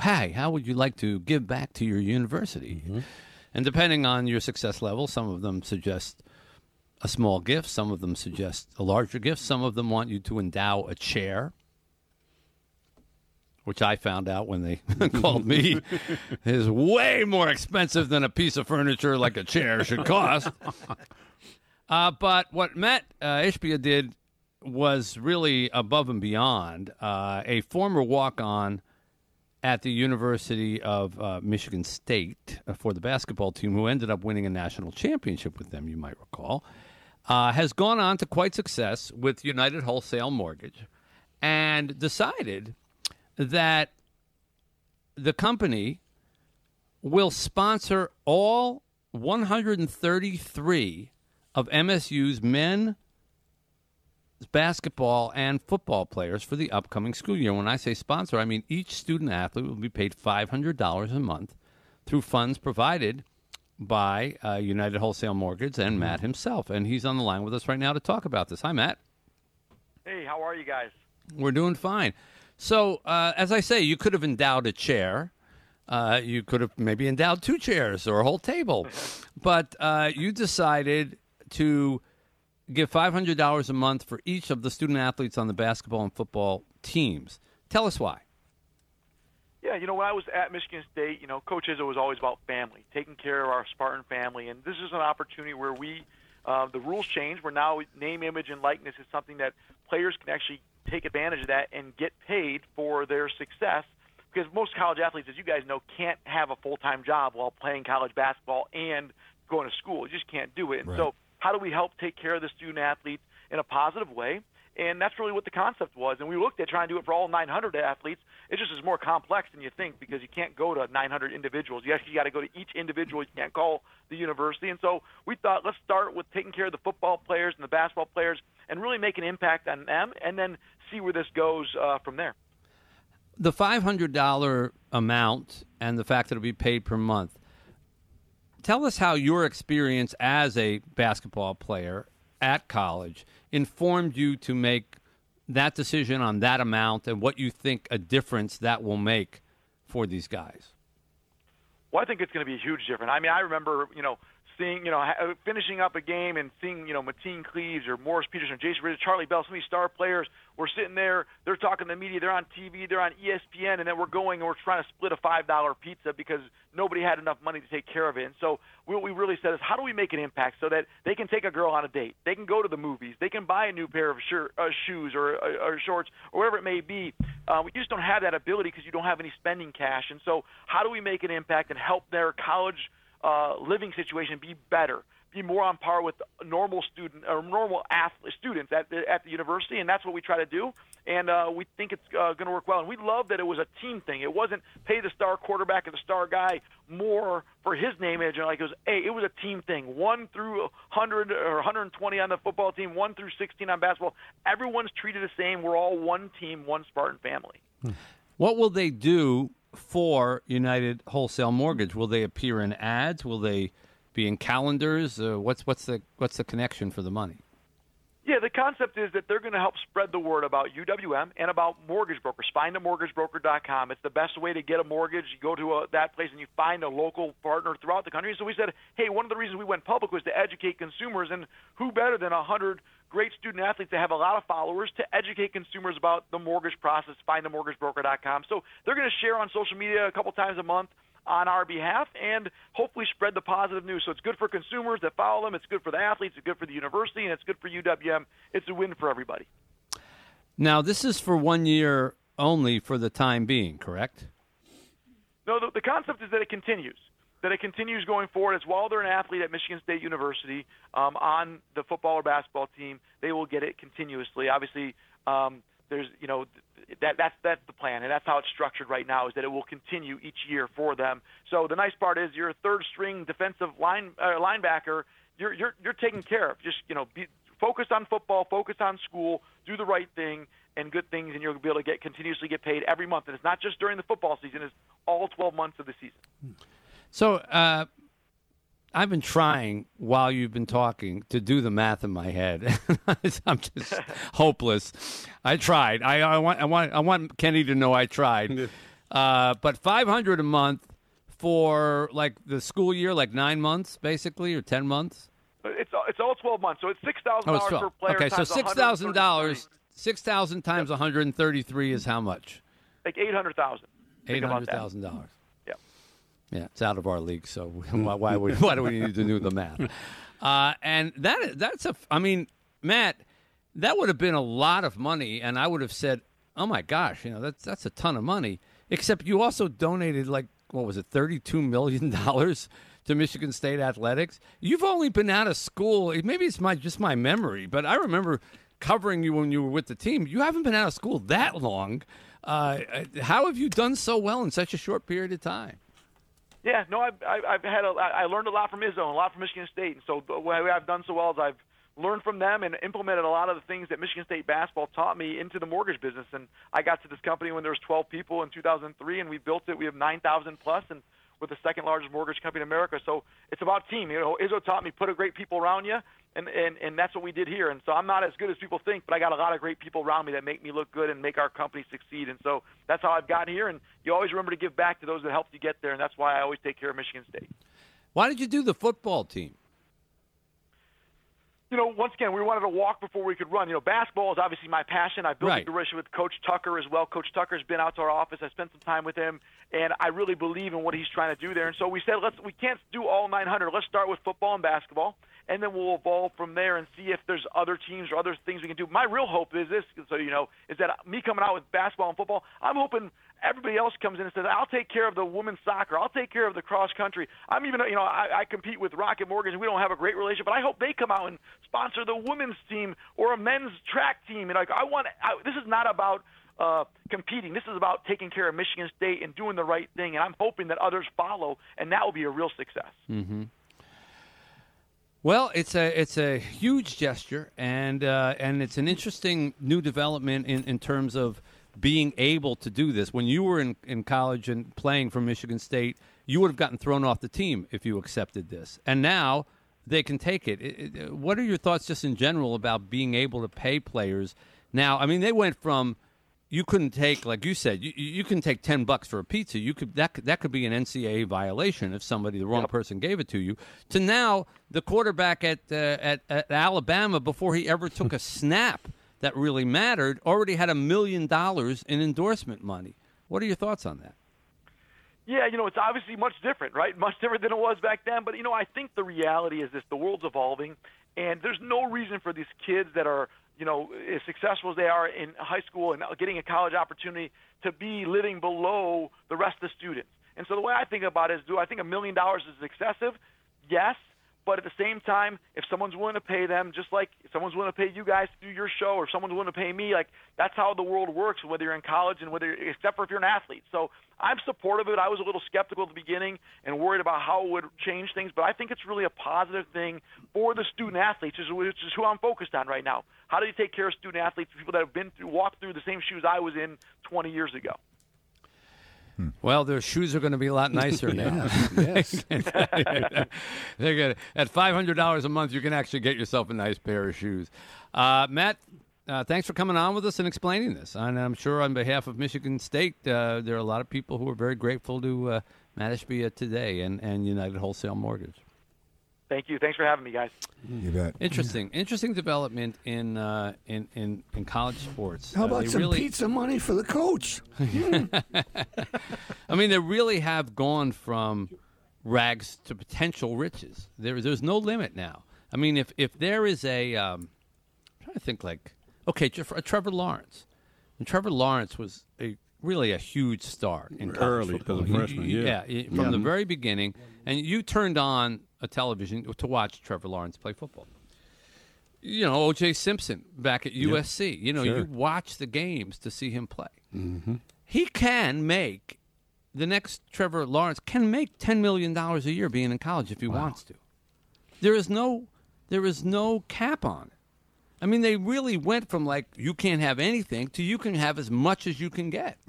hey, how would you like to give back to your university? Mm-hmm. And depending on your success level, some of them suggest a small gift, some of them suggest a larger gift, some of them want you to endow a chair, which I found out when they called me, is way more expensive than a piece of furniture like a chair should cost. But what Mat Ishbia did was really above and beyond. A former walk-on at the University of Michigan State for the basketball team, who ended up winning a national championship with them, you might recall, has gone on to quite success with United Wholesale Mortgage and decided that the company will sponsor all 133 of MSU's men basketball and football players for the upcoming school year. When I say sponsor, I mean each student athlete will be paid $500 a month through funds provided by United Wholesale Mortgage and Matt himself. And he's on the line with us right now to talk about this. Hi, Matt. Hey, how are you guys? We're doing fine. So, as I say, you could have endowed a chair. You could have maybe endowed two chairs or a whole table. But you decided to give $500 a month for each of the student athletes on the basketball and football teams. Tell us why. Yeah, you know, when I was at Michigan State, you know, Coach Izzo was always about family, taking care of our Spartan family. And this is an opportunity where we, the rules change. We're now name, image, and likeness is something that players can actually take advantage of that and get paid for their success, because most college athletes, as you guys know, can't have a full-time job while playing college basketball and going to school. You just can't do it. And so how do we help take care of the student athletes in a positive way? And that's really what the concept was. And we looked at trying to do it for all 900 athletes. It just is more complex than you think, because you can't go to 900 individuals. You actually got to go to each individual. You can't call the university. And so we thought, let's start with taking care of the football players and the basketball players and really make an impact on them, and then see where this goes from there. The $500 amount and the fact that it'll be paid per month, tell us how your experience as a basketball player at college informed you to make that decision on that amount, and what you think a difference that will make for these guys. Well, I think it's going to be a huge difference. I mean, I remember, you know, seeing, you know, finishing up a game and seeing, you know, Mateen Cleaves or Morris Peterson, Jason Richardson, Charlie Bell, some of these star players were sitting there, they're talking to the media, they're on TV, they're on ESPN, and then we're going and we're trying to split a $5 pizza because nobody had enough money to take care of it. And so what we really said is, how do we make an impact so that they can take a girl on a date, they can go to the movies, they can buy a new pair of shoes or shorts or whatever it may be. We just don't have that ability because you don't have any spending cash. And so how do we make an impact and help their college living situation be better, be more on par with normal student or normal athlete students at the university? And that's what we try to do. And we think it's going to work well. And we love that it was a team thing. It wasn't pay the star quarterback and the star guy more for his name, image, and like it was a team thing. 1 through 100 or 120 on the football team, 1 through 16 on basketball. Everyone's treated the same. We're all one team, one Spartan family. What will they do for United Wholesale Mortgage? Will they appear in ads? Will they be in calendars? What's the connection for the money? Yeah, the concept is that they're going to help spread the word about UWM and about mortgage brokers. Findamortgagebroker.com. It's the best way to get a mortgage. You go to that place and you find a local partner throughout the country. So we said, hey, one of the reasons we went public was to educate consumers, and who better than 100 great student athletes that have a lot of followers to educate consumers about the mortgage process. Findamortgagebroker.com. So they're going to share on social media a couple times a month on our behalf and hopefully spread the positive news. So it's good for consumers that follow them. It's good for the athletes. It's good for the university, and it's good for UWM. It's a win for everybody. Now, this is for 1 year only for the time being, correct? No, the concept is that it continues. That it continues going forward. As while they're an athlete at Michigan State University on the football or basketball team, they will get it continuously. Obviously, there's, you know, that's the plan, and that's how it's structured right now, is that it will continue each year for them. So the nice part is you're a third-string defensive linebacker. You're taken care of. Just, you know, focus on football, focus on school, do the right thing, and good things, and you'll be able to continuously get paid every month. And it's not just during the football season. It's all 12 months of the season. So I've been trying, while you've been talking, to do the math in my head. I'm just hopeless. I tried. I want Kenny to know I tried. But $500 a month for like the school year, like 9 months basically, or 10 months. It's all 12 months, so it's $6,000 per player. Okay, so $6,000, 6,000 times 133 is how much? Like $800,000. $800,000. Yeah. Yeah, it's out of our league, so why do we need to do the math? And that's I mean, Matt, that would have been a lot of money, and I would have said, oh my gosh, you know, that's a ton of money. Except you also donated, like, what was it, $32 million to Michigan State athletics. You've only been out of school. Maybe it's just my memory, but I remember covering you when you were with the team. You haven't been out of school that long. How have you done so well in such a short period of time? Yeah, no, I learned a lot from Izzo and a lot from Michigan State, and so the way I've done so well is I've learned from them and implemented a lot of the things that Michigan State basketball taught me into the mortgage business. And I got to this company when there was 12 people in 2003, and we built it. We have 9,000 plus, and we're the second largest mortgage company in America. So it's about team. You know, Izzo taught me, put a great people around you, and that's what we did here. And so I'm not as good as people think, but I got a lot of great people around me that make me look good and make our company succeed. And so that's how I've gotten here. And you always remember to give back to those that helped you get there, and that's why I always take care of Michigan State. Why did you do the football team? You know, once again, we wanted to walk before we could run. You know, basketball is obviously my passion. I built a relationship with Coach Tucker as well. Coach Tucker's been out to our office. I spent some time with him, and I really believe in what he's trying to do there. And so we said, we can't do all 900. Let's start with football and basketball, and then we'll evolve from there and see if there's other teams or other things we can do. My real hope is this, so you know, is that me coming out with basketball and football, I'm hoping everybody else comes in and says, I'll take care of the women's soccer. I'll take care of the cross country. I'm even, you know, I compete with Rocket Mortgage, and we don't have a great relationship, but I hope they come out and sponsor the women's team or a men's track team. And like, this is not about competing. This is about taking care of Michigan State and doing the right thing. And I'm hoping that others follow, and that will be a real success. Mm-hmm. Well, it's a huge gesture, and it's an interesting new development in terms of being able to do this. When you were in college and playing for Michigan State, you would have gotten thrown off the team if you accepted this. And now they can take it. What are your thoughts just in general about being able to pay players? Now, I mean, they went from you couldn't take, like you said, you can take $10 for a pizza. You could that could be an NCAA violation if somebody, the wrong person, gave it to you. To now, the quarterback at Alabama, before he ever took a snap that really mattered, already had $1 million in endorsement money. What are your thoughts on that? Yeah, you know, it's obviously much different, right? Much different than it was back then. But you know, I think the reality is this: the world's evolving, and there's no reason for these kids that are, you know, as successful as they are in high school and getting a college opportunity, to be living below the rest of the students. And so the way I think about it is, do I think $1 million is excessive? Yes. But at the same time, if someone's willing to pay them, just like if someone's willing to pay you guys through your show, or if someone's willing to pay me, like that's how the world works, whether you're in college and except for if you're an athlete. So I'm supportive of it. I was a little skeptical at the beginning and worried about how it would change things, but I think it's really a positive thing for the student athletes, which is who I'm focused on right now. How do you take care of student athletes, people that have walked through the same shoes I was in 20 years ago? Well, their shoes are going to be a lot nicer now. Yes. They're good. At $500 a month, you can actually get yourself a nice pair of shoes. Matt, thanks for coming on with us and explaining this. And I'm sure on behalf of Michigan State, there are a lot of people who are very grateful to Mat Ishbia today and United Wholesale Mortgage. Thank you. Thanks for having me, guys. You bet. Interesting development in college sports. How about some pizza money for the coach? I mean, they really have gone from rags to potential riches. There's no limit now. I mean, if there is I'm trying to think, like, okay, Trevor Lawrence. And Trevor Lawrence was really a huge star in college football. Because of freshman, from the very beginning. And you turned on a television to watch Trevor Lawrence play football. You know, OJ Simpson back at USC. Yep. You know, you watch the games to see him play. Mm-hmm. He can make the next Trevor Lawrence can make $10 million a year being in college if he wants to. There is no cap on it. I mean, they really went from, like, you can't have anything to you can have as much as you can get.